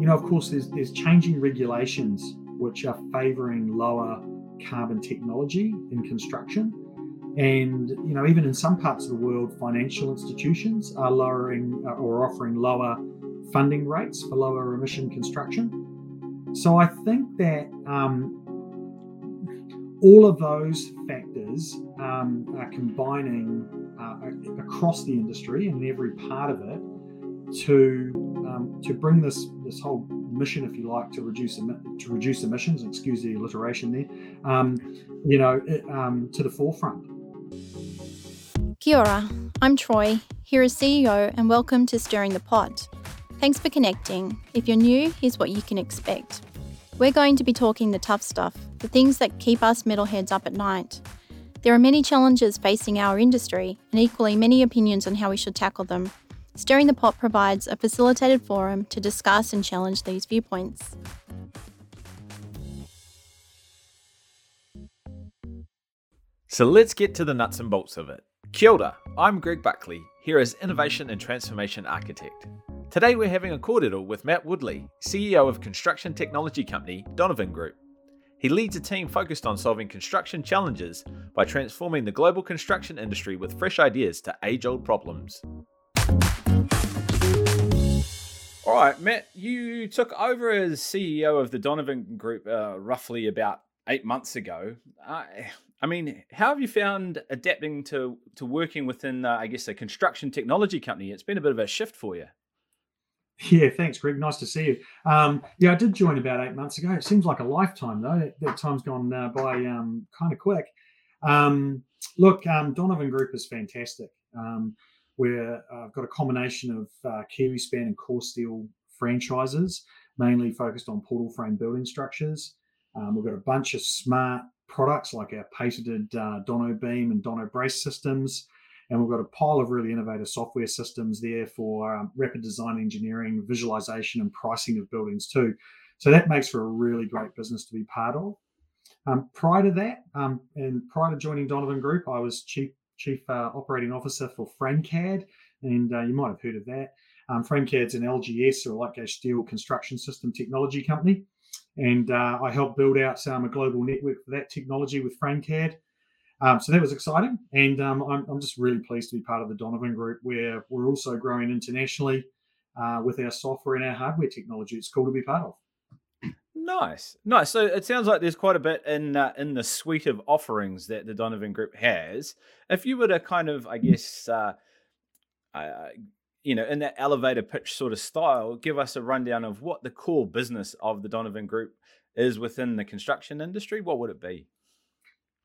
You know, of course, there's changing regulations which are favouring lower carbon technology in construction. And, you know, even in some parts of the world, financial institutions are lowering or offering lower funding rates for lower emission construction. So I think that all of those factors are combining across the industry and in every part of it to bring this whole mission, if you like, to reduce emissions, excuse the alliteration there, to the forefront. Kia ora, I'm Troy, HERA CEO, and welcome to Stirring the Pot. Thanks for connecting. If you're new, here's what you can expect. We're going to be talking the tough stuff, the things that keep us metalheads up at night. There are many challenges facing our industry and equally many opinions on how we should tackle them. Stirring the Pot provides a facilitated forum to discuss and challenge these viewpoints. So let's get to the nuts and bolts of it. Kia ora, I'm Greg Buckley, HERA's Innovation and Transformation Architect. Today we're having a kōrero with Matt Woodley, CEO of construction technology company Donovan Group. He leads a team focused on solving construction challenges by transforming the global construction industry with fresh ideas to age-old problems. All right, Matt, you took over as CEO of the Donovan Group roughly about 8 months ago. I mean, how have you found adapting to working within, a construction technology company? It's been a bit of a shift for you. Yeah, thanks, Greg. Nice to see you. I did join about 8 months ago. It seems like a lifetime, though. That time's gone by kind of quick. Donovan Group is fantastic. We've got a combination of KiwiSpan and Core Steel franchises, mainly focused on portal frame building structures. We've got a bunch of smart products like our patented DonoBeam and DonoBrace systems. And we've got a pile of really innovative software systems there for rapid design engineering, visualization and pricing of buildings too. So that makes for a really great business to be part of. Prior to joining Donovan Group, I was Chief Operating Officer for FrameCAD, and you might have heard of that. FrameCAD's an LGS, or light gauge steel construction system technology company, and I helped build out a global network for that technology with FrameCAD. So that was exciting, and I'm just really pleased to be part of the Donovan Group, where we're also growing internationally with our software and our hardware technology. It's cool to be part of. Nice. So it sounds like there's quite a bit in the suite of offerings that the Donovan Group has. If you were to kind of, in that elevator pitch sort of style, give us a rundown of what the core business of the Donovan Group is within the construction industry, what would it be?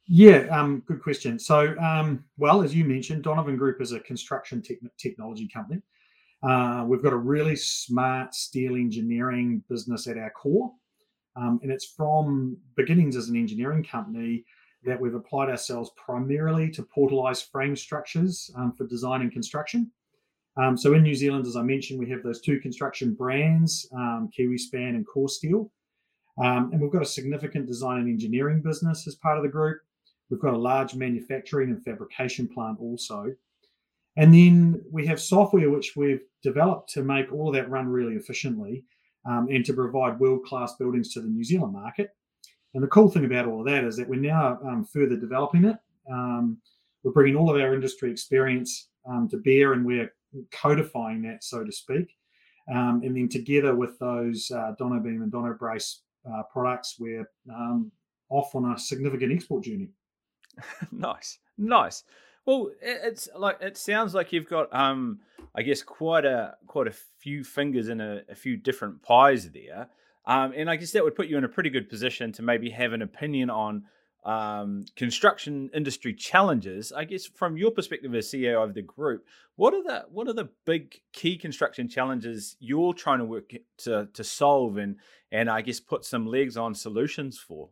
Yeah, good question. So, as you mentioned, Donovan Group is a construction technology company. We've got a really smart steel engineering business at our core. And it's from beginnings as an engineering company that we've applied ourselves primarily to portalized frame structures for design and construction. So in New Zealand, as I mentioned, we have those two construction brands, KiwiSpan and Core Steel. And we've got a significant design and engineering business as part of the group. We've got a large manufacturing and fabrication plant also. And then we have software which we've developed to make all of that run really efficiently. And to provide world-class buildings to the New Zealand market. And the cool thing about all of that is that we're now further developing it. We're bringing all of our industry experience to bear, and we're codifying that, so to speak. And then together with those DonoBeam and DonoBrace products, we're off on a significant export journey. Nice. Well, it sounds like you've got, quite a few fingers in a few different pies there, and I guess that would put you in a pretty good position to maybe have an opinion on construction industry challenges. I guess from your perspective as CEO of the group, what are the big key construction challenges you're trying to work to solve and I guess put some legs on solutions for?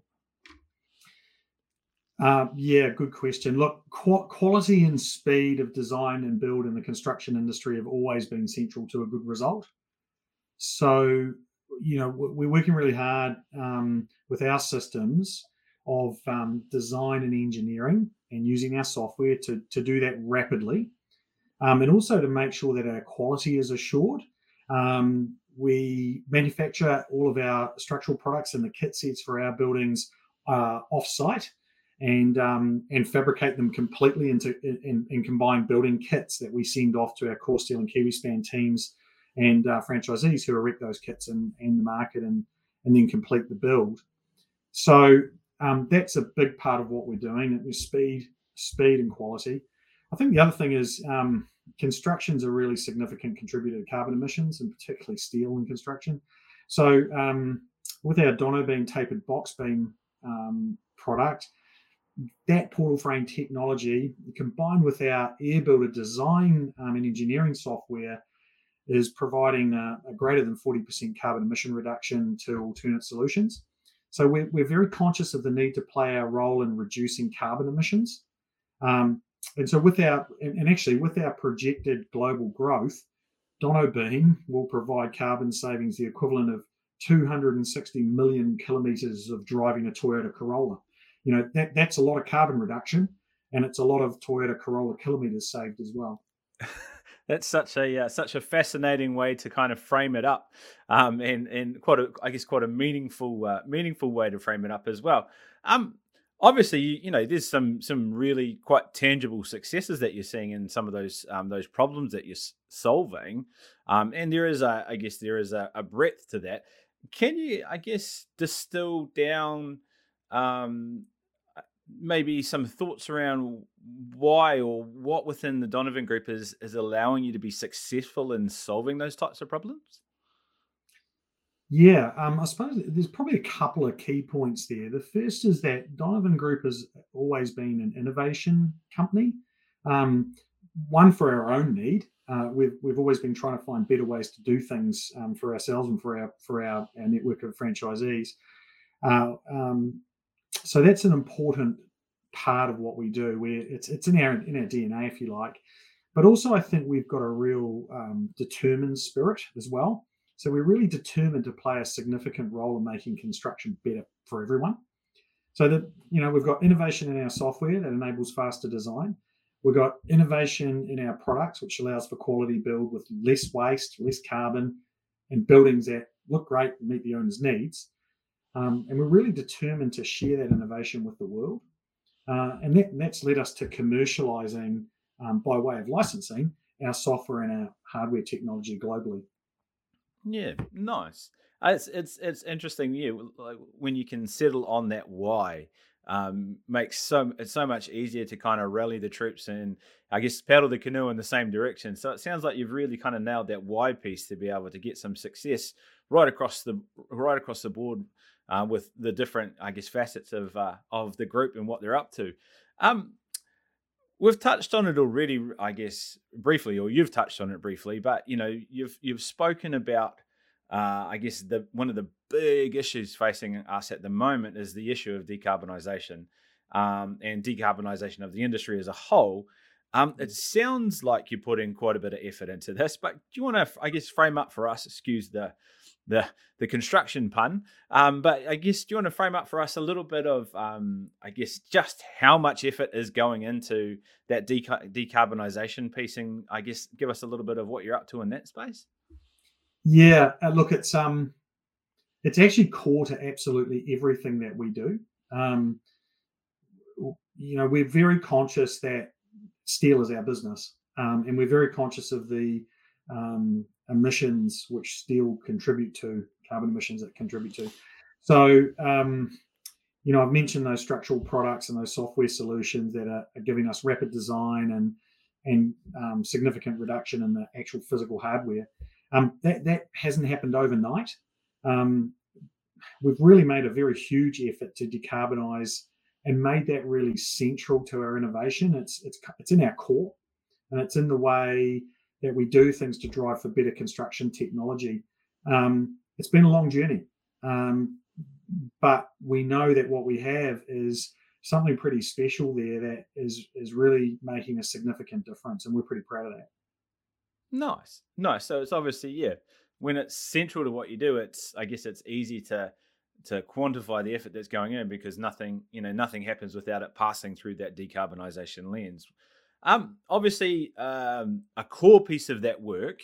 Good question. Look, quality and speed of design and build in the construction industry have always been central to a good result. So, you know, we're working really hard with our systems of design and engineering and using our software to do that rapidly, and also to make sure that our quality is assured. We manufacture all of our structural products and the kit sets for our buildings off-site and fabricate them completely into in combined building kits that we send off to our Core Steel and KiwiSpan teams and franchisees who erect those kits and the market and then complete the build. So that's a big part of what we're doing. It was speed and quality. I think the other thing is construction's a really significant contributor to carbon emissions, and particularly steel in construction. So with our DonoBeam tapered box beam product, that portal frame technology combined with our AyrBuilder design and engineering software is providing a greater than 40% carbon emission reduction to alternate solutions. So we're very conscious of the need to play our role in reducing carbon emissions. And so with our projected global growth, DonoBeam will provide carbon savings the equivalent of 260 million kilometres of driving a Toyota Corolla. You know, that's a lot of carbon reduction, and it's a lot of Toyota Corolla kilometres saved as well. That's such a fascinating way to kind of frame it up, and quite a meaningful way to frame it up as well. Obviously, you know, there's some really quite tangible successes that you're seeing in some of those problems that you're solving, and there is a breadth to that. Can you, I guess, distill down maybe some thoughts around why or what within the Donovan Group is allowing you to be successful in solving those types of problems? Yeah, I suppose there's probably a couple of key points there. The first is that Donovan Group has always been an innovation company, one for our own need. We've always been trying to find better ways to do things for ourselves and for our network of franchisees. So that's an important part of what we do. It's in our DNA, if you like. But also I think we've got a real determined spirit as well. So we're really determined to play a significant role in making construction better for everyone. So that, you know, we've got innovation in our software that enables faster design. We've got innovation in our products, which allows for quality build with less waste, less carbon, and buildings that look great and meet the owner's needs. And we're really determined to share that innovation with the world. And that's led us to commercializing by way of licensing our software and our hardware technology globally. Yeah, nice. It's interesting. Yeah, when you can settle on that why, it's so much easier to kind of rally the troops and I guess paddle the canoe in the same direction. So it sounds like you've really kind of nailed that why piece to be able to get some success right across the board with the different, I guess, facets of the group and what they're up to. We've touched on it already, I guess, briefly, or you've touched on it briefly, but, you know, you've spoken about, I guess, one of the big issues facing us at the moment is the issue of decarbonisation and decarbonisation of the industry as a whole. It sounds like you put in quite a bit of effort into this, but do you want to, I guess, frame up for us, excuse the construction pun, but I guess do you want to frame up for us a little bit of, I guess, just how much effort is going into that decarbonisation piece, and I guess give us a little bit of what you're up to in that space? Yeah, look, it's actually core to absolutely everything that we do. You know, we're very conscious that steel is our business, and we're very conscious of the emissions which steel contribute to, carbon emissions that contribute to. So, you know, I've mentioned those structural products and those software solutions that are giving us rapid design and significant reduction in the actual physical hardware. That hasn't happened overnight. We've really made a very huge effort to decarbonise and made that really central to our innovation. It's in our core, and it's in the way that we do things to drive for better construction technology. It's been a long journey, but we know that what we have is something pretty special there that is really making a significant difference, and we're pretty proud of that. Nice. So it's obviously, yeah, when it's central to what you do, it's, I guess, it's easy to quantify the effort that's going in, because nothing happens without it passing through that decarbonisation lens. Obviously, a core piece of that work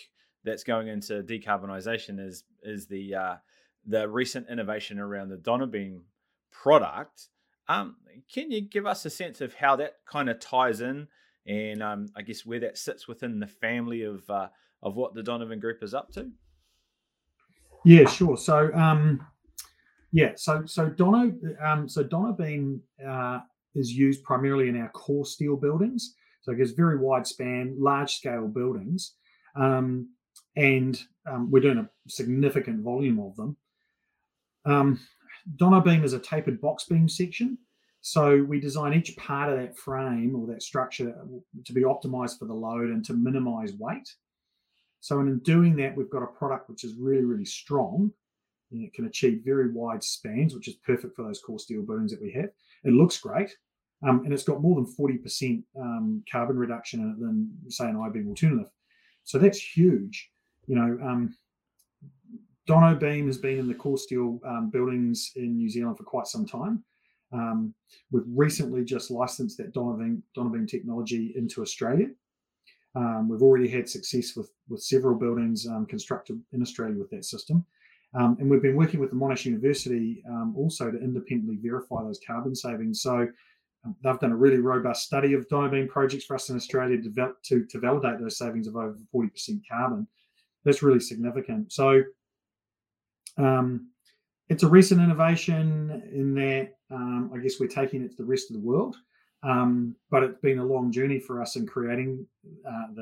that's going into decarbonisation is the recent innovation around the DonoBeam product. Can you give us a sense of how that kind of ties in, and I guess where that sits within the family of what the Donovan Group is up to? Yeah, sure. So So DonoBeam is used primarily in our core steel buildings. So it gives very wide span, large scale buildings, and we're doing a significant volume of them. DonoBeam is a tapered box beam section. So we design each part of that frame or that structure to be optimized for the load and to minimize weight. So in doing that, we've got a product which is really, really strong. And it can achieve very wide spans, which is perfect for those core steel buildings that we have. It looks great. And it's got more than 40% carbon reduction in it than, say, an I-beam alternative. So that's huge. You know, DonoBeam has been in the core steel buildings in New Zealand for quite some time. We've recently just licensed that DonoBeam technology into Australia. We've already had success with several buildings constructed in Australia with that system. And we've been working with the Monash University also to independently verify those carbon savings. So they've done a really robust study of DonoBeam projects for us in Australia to validate those savings of over 40% carbon. That's really significant. So it's a recent innovation in that I guess we're taking it to the rest of the world. But it's been a long journey for us in creating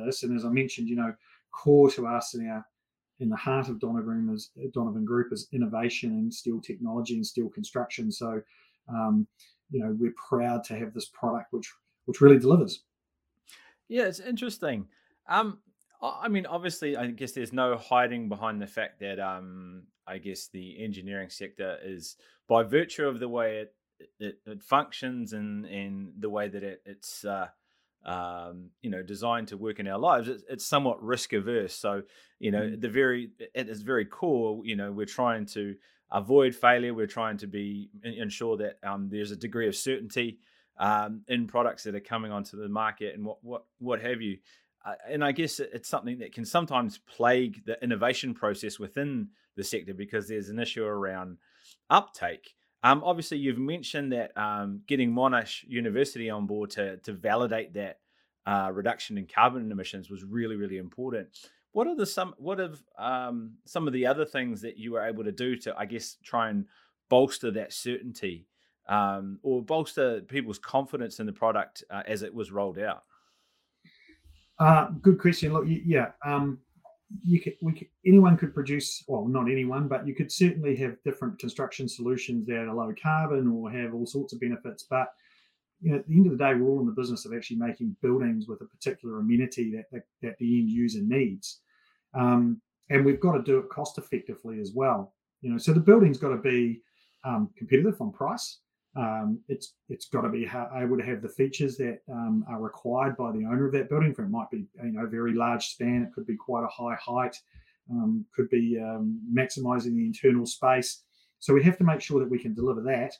this. And as I mentioned, you know, core to us in the heart of Donovan Group is innovation in steel technology and steel construction. So, you know, we're proud to have this product, which really delivers. Yeah, it's interesting. I mean, obviously, I guess there's no hiding behind the fact that I guess the engineering sector is, by virtue of the way it functions and the way that it's you know, designed to work in our lives, it's somewhat risk averse. So, you know, at its very core, you know, we're trying to avoid failure. We're trying to ensure that there's a degree of certainty in products that are coming onto the market and what have you. And I guess it's something that can sometimes plague the innovation process within the sector because there's an issue around uptake. Obviously, you've mentioned that getting Monash University on board to validate that reduction in carbon emissions was really, really important. What are some of the other things that you were able to do to, I guess, try and bolster that certainty or bolster people's confidence in the product as it was rolled out? Good question. Look, yeah. You could certainly have different construction solutions that are low carbon or have all sorts of benefits. But you know, at the end of the day, we're all in the business of actually making buildings with a particular amenity that the end user needs, and we've got to do it cost effectively as well. You know, so the building's got to be competitive on price. It's got to be able to have the features that are required by the owner of that building. For it might be, you know, very large span. It could be quite a high height. Could be maximising the internal space. So we have to make sure that we can deliver that.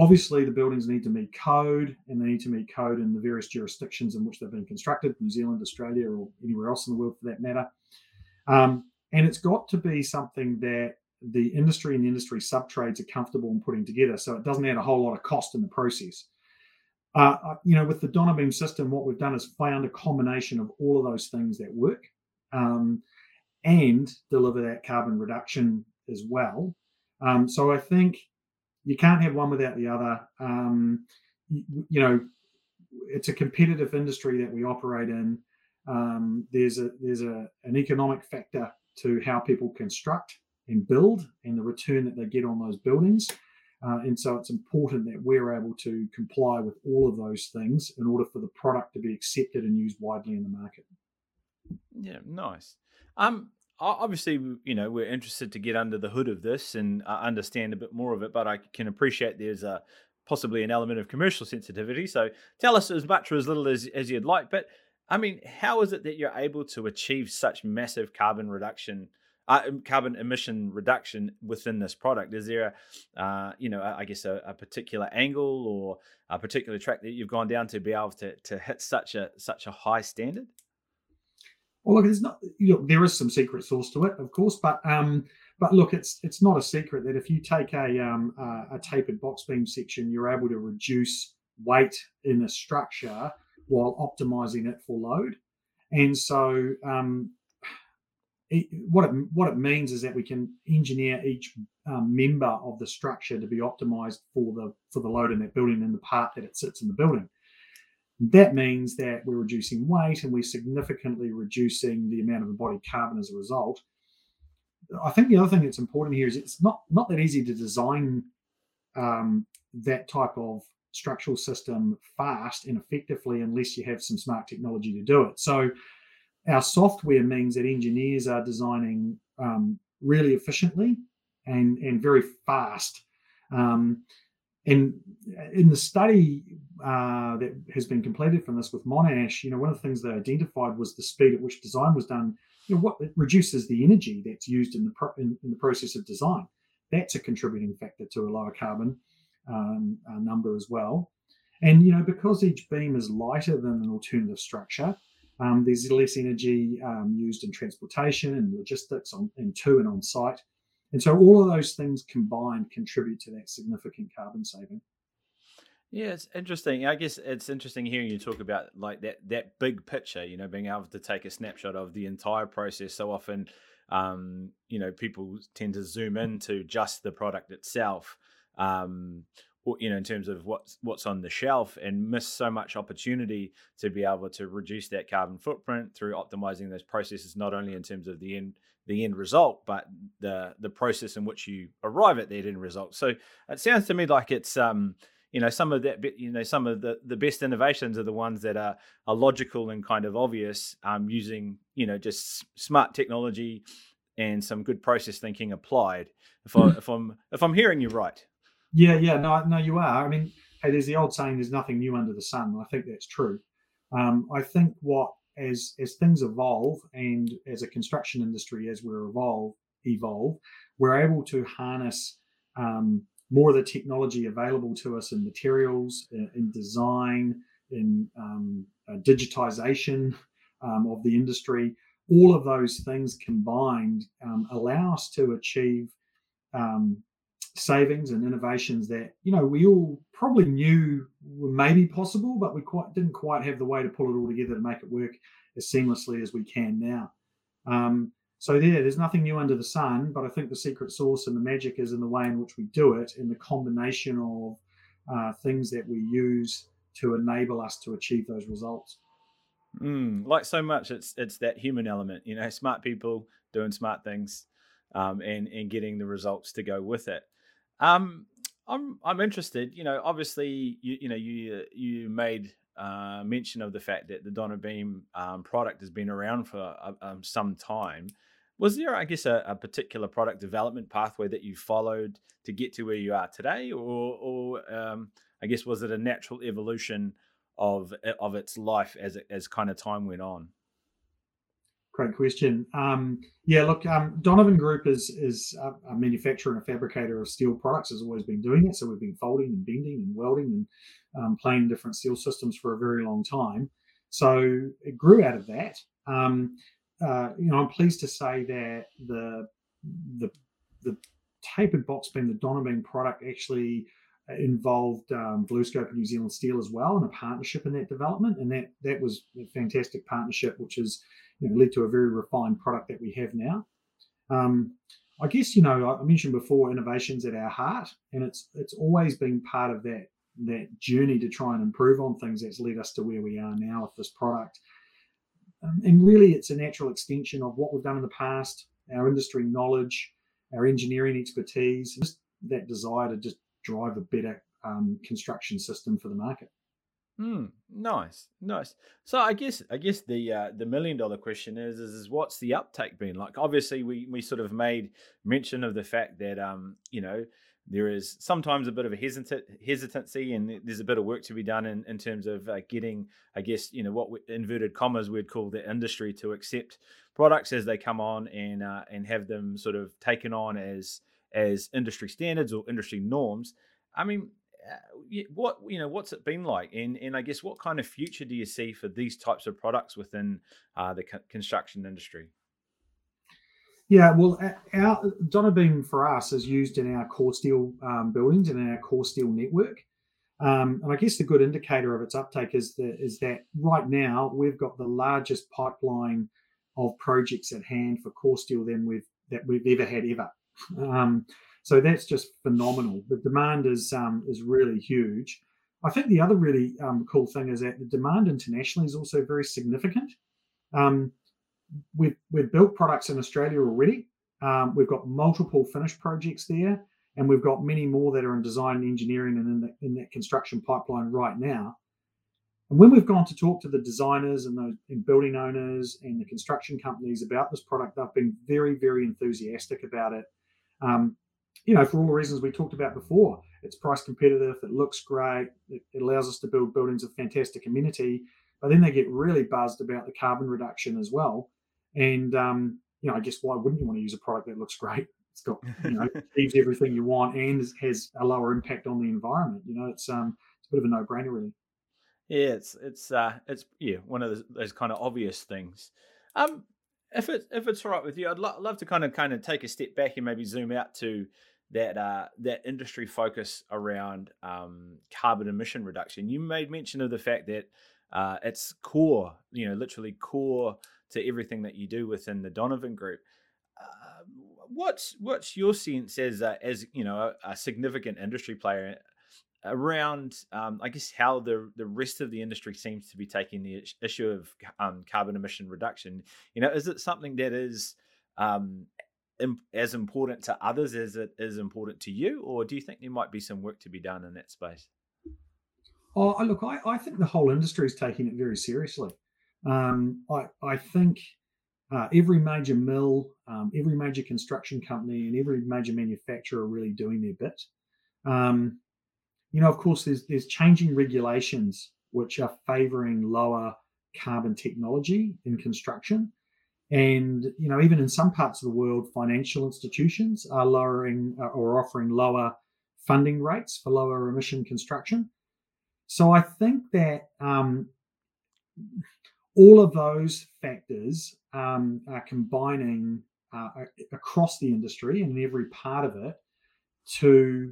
Obviously, the buildings need to meet code, and they need to meet code in the various jurisdictions in which they've been constructed, New Zealand, Australia, or anywhere else in the world for that matter. And it's got to be something that the industry and the industry sub-trades are comfortable in putting together, so it doesn't add a whole lot of cost in the process. You know, with the DonoBeam system, what we've done is found a combination of all of those things that work and deliver that carbon reduction as well. So I think you can't have one without the other. You know, it's a competitive industry that we operate in. There's an economic factor to how people construct and build and the return that they get on those buildings. And so it's important that we're able to comply with all of those things in order for the product to be accepted and used widely in the market. Yeah, nice. Obviously, you know, we're interested to get under the hood of this and understand a bit more of it, but I can appreciate there's possibly an element of commercial sensitivity. So tell us as much or as little as you'd like, but I mean, how is it that you're able to achieve such massive carbon emission reduction within this product? Is there, a particular angle or a particular track that you've gone down to be able to hit such a high standard? Well, look, it's not, you know, there is some secret sauce to it, of course, but look, it's not a secret that if you take a tapered box beam section, you're able to reduce weight in a structure while optimizing it for load. And so what it means is that we can engineer each member of the structure to be optimized for the load in that building and the part that it sits in the building. That means that we're reducing weight and we're significantly reducing the amount of embodied carbon as a result. I think the other thing that's important here is it's not that easy to design that type of structural system fast and effectively unless you have some smart technology to do it. So our software means that engineers are designing really efficiently and very fast. And in the study that has been completed from this with Monash, you know, one of the things they identified was the speed at which design was done. You know, what it reduces the energy that's used in the process of design. That's a contributing factor to a lower carbon number as well. And you know, because each beam is lighter than an alternative structure, there's less energy used in transportation and logistics and on site. And so all of those things combined contribute to that significant carbon saving. Yeah, it's interesting. I guess it's interesting hearing you talk about like that big picture, you know, being able to take a snapshot of the entire process. So often, you know, people tend to zoom into just the product itself, or, you know, in terms of what's on the shelf and miss so much opportunity to be able to reduce that carbon footprint through optimizing those processes, not only in terms of the end result, but the process in which you arrive at that end result. So it sounds to me like it's, you know, some of that, you know, some of the best innovations are the ones that are logical and kind of obvious, using, you know, just smart technology and some good process thinking applied. If I'm hearing you right. Yeah, no, you are. I mean, hey, there's the old saying, there's nothing new under the sun. And I think that's true. I think as things evolve and as a construction industry, as we evolve, we're able to harness more of the technology available to us in materials, in design, in digitization of the industry. All of those things combined allow us to achieve savings and innovations that, you know, we all probably knew were maybe possible, but we didn't quite have the way to pull it all together to make it work as seamlessly as we can now. So there's nothing new under the sun, but I think the secret sauce and the magic is in the way in which we do it and the combination of things that we use to enable us to achieve those results. Like so much, it's that human element, you know, smart people doing smart things and getting the results to go with it. I'm interested, you know, obviously, you made mention of the fact that the DonoBeam product has been around for some time. Was there, I guess, a particular product development pathway that you followed to get to where you are today? Or I guess, was it a natural evolution of its life as kind of time went on? Great question. Donovan Group is a manufacturer and a fabricator of steel products, has always been doing it. So we've been folding and bending and welding and playing different steel systems for a very long time. So it grew out of that. You know, I'm pleased to say that the tapered box beam, the DonoBeam product, actually involved BlueScope New Zealand Steel as well, and a partnership in that development, and that was a fantastic partnership, which has, you know, led to a very refined product that we have now. I guess, you know, I mentioned before, innovation's at our heart, and it's always been part of that journey to try and improve on things that's led us to where we are now with this product. And really, it's a natural extension of what we've done in the past, our industry knowledge, our engineering expertise, just that desire to just drive a better construction system for the market. Nice. So I guess the $1 million question is what's the uptake been like? Obviously, we sort of made mention of the fact that you know, there is sometimes a bit of a hesitancy, and there's a bit of work to be done in terms of getting, I guess, you know, what inverted commas we'd call the industry to accept products as they come on and have them sort of taken on as industry standards or industry norms. I mean, what's it been like, and I guess what kind of future do you see for these types of products within the construction industry? Yeah, well, our DonoBeam for us is used in our Core Steel buildings and in our Core Steel network. And I guess the good indicator of its uptake is that right now we've got the largest pipeline of projects at hand for Core Steel than we've ever had ever. So that's just phenomenal. The demand is really huge. I think the other really cool thing is that the demand internationally is also very significant. We've built products in Australia already. We've got multiple finished projects there, and we've got many more that are in design and engineering and in that construction pipeline right now. And when we've gone to talk to the designers and building owners and the construction companies about this product, they've been very, very enthusiastic about it. For all the reasons we talked about before, it's price competitive, it looks great, it allows us to build buildings of fantastic amenity, but then they get really buzzed about the carbon reduction as well. And, I guess why wouldn't you want to use a product that looks great? It's got, achieves everything you want and has a lower impact on the environment. It's a bit of a no-brainer really. Yeah, it's one of those kind of obvious things. If it's all right with you, I'd love to kind of take a step back and maybe zoom out to that industry focus around carbon emission reduction. You made mention of the fact that it's core, literally core to everything that you do within the Donovan Group. What's your sense as a significant industry player around, I guess, how the rest of the industry seems to be taking the issue of carbon emission reduction? Is it something that is as important to others as it is important to you, or do you think there might be some work to be done in that space? Oh, look, I think the whole industry is taking it very seriously. I think every major mill, every major construction company, and every major manufacturer are really doing their bit. Of course, there's changing regulations which are favouring lower carbon technology in construction. And, even in some parts of the world, financial institutions are lowering or offering lower funding rates for lower emission construction. So I think that all of those factors are combining across the industry and in every part of it to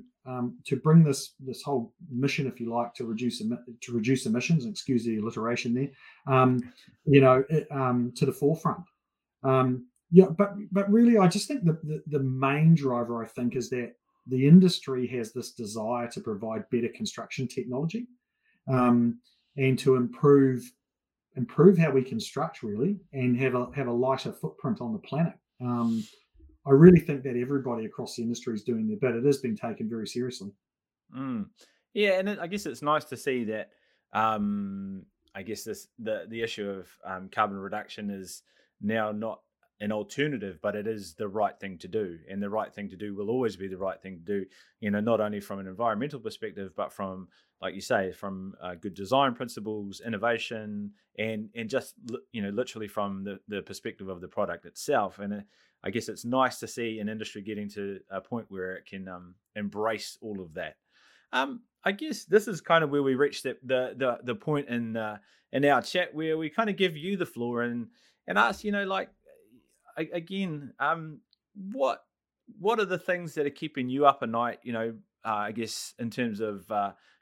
bring this whole mission, if you like, to reduce emissions, and excuse the alliteration there, to the forefront. But really, I just think the main driver, I think, is that the industry has this desire to provide better construction technology and to improve how we construct, really, and have a lighter footprint on the planet. I really think that everybody across the industry is doing their bit. It has been taken very seriously. Mm. Yeah, and I guess it's nice to see that. I guess the issue of carbon reduction is now not an alternative, but it is the right thing to do, and the right thing to do will always be the right thing to do. Not only from an environmental perspective, but from, like you say, from good design principles, innovation, and just literally from the perspective of the product itself. And I guess it's nice to see an industry getting to a point where it can embrace all of that. I guess this is kind of where we reached the point in our chat where we kind of give you the floor and ask, again, what are the things that are keeping you up at night, I guess, in terms of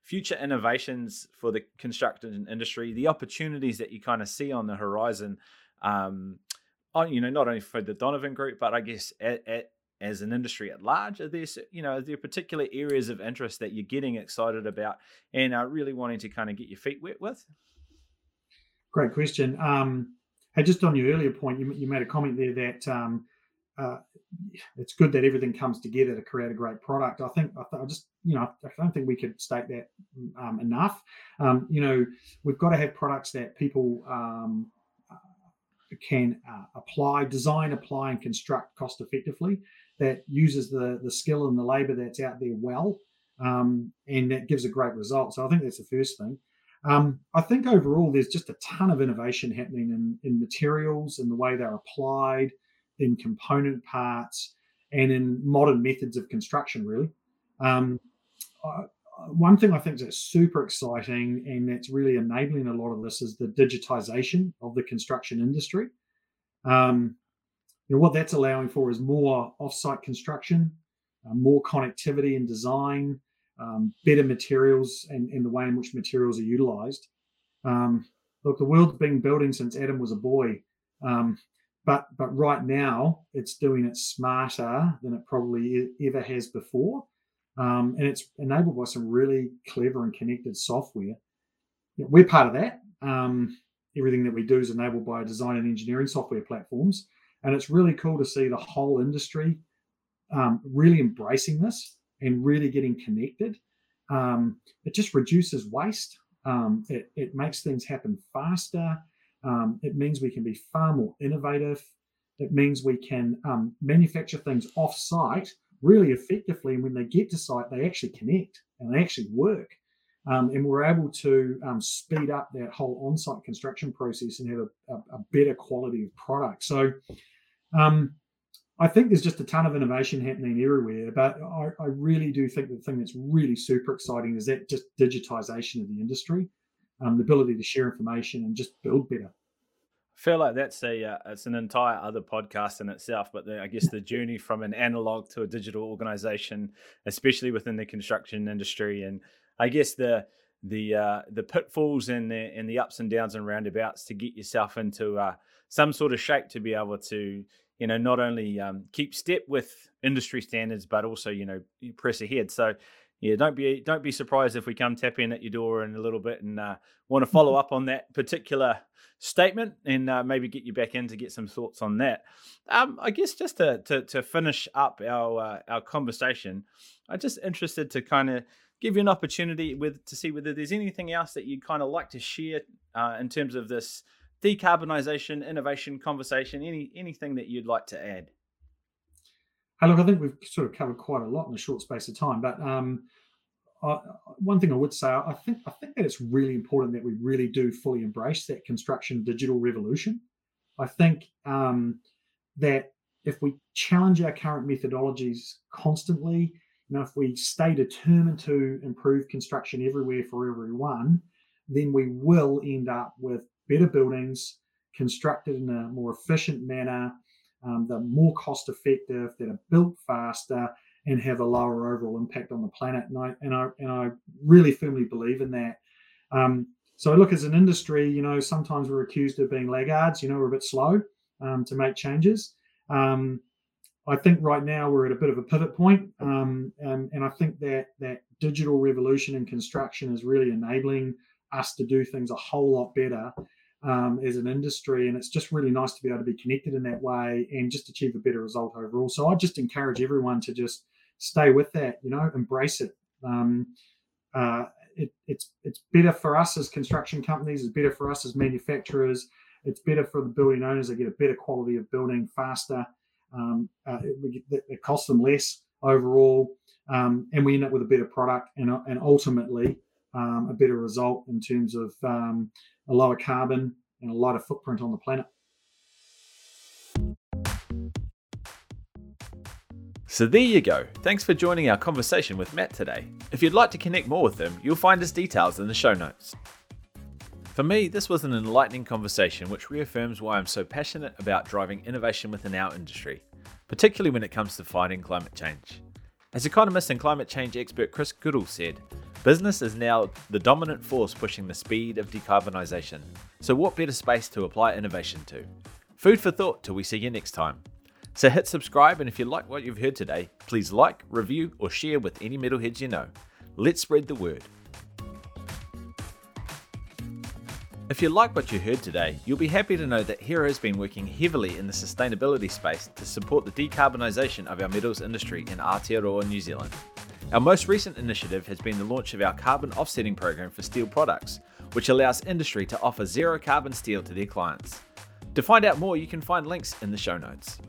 future innovations for the construction industry, the opportunities that you kind of see on the horizon, not only for the Donovan Group, but I guess as an industry at large? Are there, particular areas of interest that you're getting excited about and are really wanting to kind of get your feet wet with? Great question. Hey, just on your earlier point, you made a comment there that it's good that everything comes together to create a great product. I don't think we could state that enough. We've got to have products that people can design, apply, and construct cost effectively, that uses the skill and the labour that's out there well, and that gives a great result. So I think that's the first thing. I think overall there's just a ton of innovation happening in materials, in the way they're applied, in component parts, and in modern methods of construction, really. one thing I think that's super exciting and that's really enabling a lot of this is the digitization of the construction industry. You know, what that's allowing for is more off-site construction, more connectivity in design, better materials and the way in which materials are utilized. Look, the world's been building since Adam was a boy, but right now it's doing it smarter than it probably ever has before. And it's enabled by some really clever and connected software. Yeah, we're part of that. Everything that we do is enabled by design and engineering software platforms. And it's really cool to see the whole industry really embracing this and really getting connected. It just reduces waste. It makes things happen faster. It means we can be far more innovative. It means we can manufacture things off-site really effectively, and when they get to site, they actually connect and they actually work. And we're able to speed up that whole on-site construction process and have a better quality of product. So I think there's just a ton of innovation happening everywhere, but I really do think the thing that's really super exciting is that just digitization of the industry, the ability to share information and just build better. I feel like that's it's an entire other podcast in itself, but I guess the journey from an analog to a digital organization, especially within the construction industry, and I guess the pitfalls and the ups and downs and roundabouts to get yourself into some sort of shape to be able to, you know, not only keep step with industry standards, but also, you know, press ahead. So yeah, don't be surprised if we come tapping at your door in a little bit and want to follow up on that particular statement and maybe get you back in to get some thoughts on that. I guess just to finish up our conversation, I'm just interested to kind of give you an opportunity to see whether there's anything else that you'd kind of like to share in terms of this decarbonisation, innovation conversation, anything that you'd like to add. Look, I think we've sort of covered quite a lot in a short space of time, but one thing I would say, I think that it's really important that we really do fully embrace that construction digital revolution. I think that if we challenge our current methodologies constantly, you know, if we stay determined to improve construction everywhere for everyone, then we will end up with better buildings constructed in a more efficient manner. They're more cost-effective, that are built faster, and have a lower overall impact on the planet. And I really firmly believe in that. So look, as an industry, you know, sometimes we're accused of being laggards. You know, we're a bit slow to make changes. I think right now we're at a bit of a pivot point, and I think that digital revolution in construction is really enabling us to do things a whole lot better. As an industry, and it's just really nice to be able to be connected in that way and just achieve a better result overall. So I just encourage everyone to just stay with that, you know, embrace it. It's better for us as construction companies, it's better for us as manufacturers, it's better for the building owners. They get a better quality of building faster. It costs them less overall, and we end up with a better product and ultimately a better result in terms of a lower carbon and a lighter footprint on the planet. So there you go. Thanks for joining our conversation with Matt today. If you'd like to connect more with him, you'll find his details in the show notes. For me, this was an enlightening conversation which reaffirms why I'm so passionate about driving innovation within our industry, particularly when it comes to fighting climate change. As economist and climate change expert Chris Goodall said, business is now the dominant force pushing the speed of decarbonisation. So what better space to apply innovation to? Food for thought till we see you next time. So hit subscribe, and if you like what you've heard today, please like, review or share with any metalheads you know. Let's spread the word. If you like what you heard today, you'll be happy to know that HERA has been working heavily in the sustainability space to support the decarbonisation of our metals industry in Aotearoa, New Zealand. Our most recent initiative has been the launch of our carbon offsetting program for steel products, which allows industry to offer zero carbon steel to their clients. To find out more, you can find links in the show notes.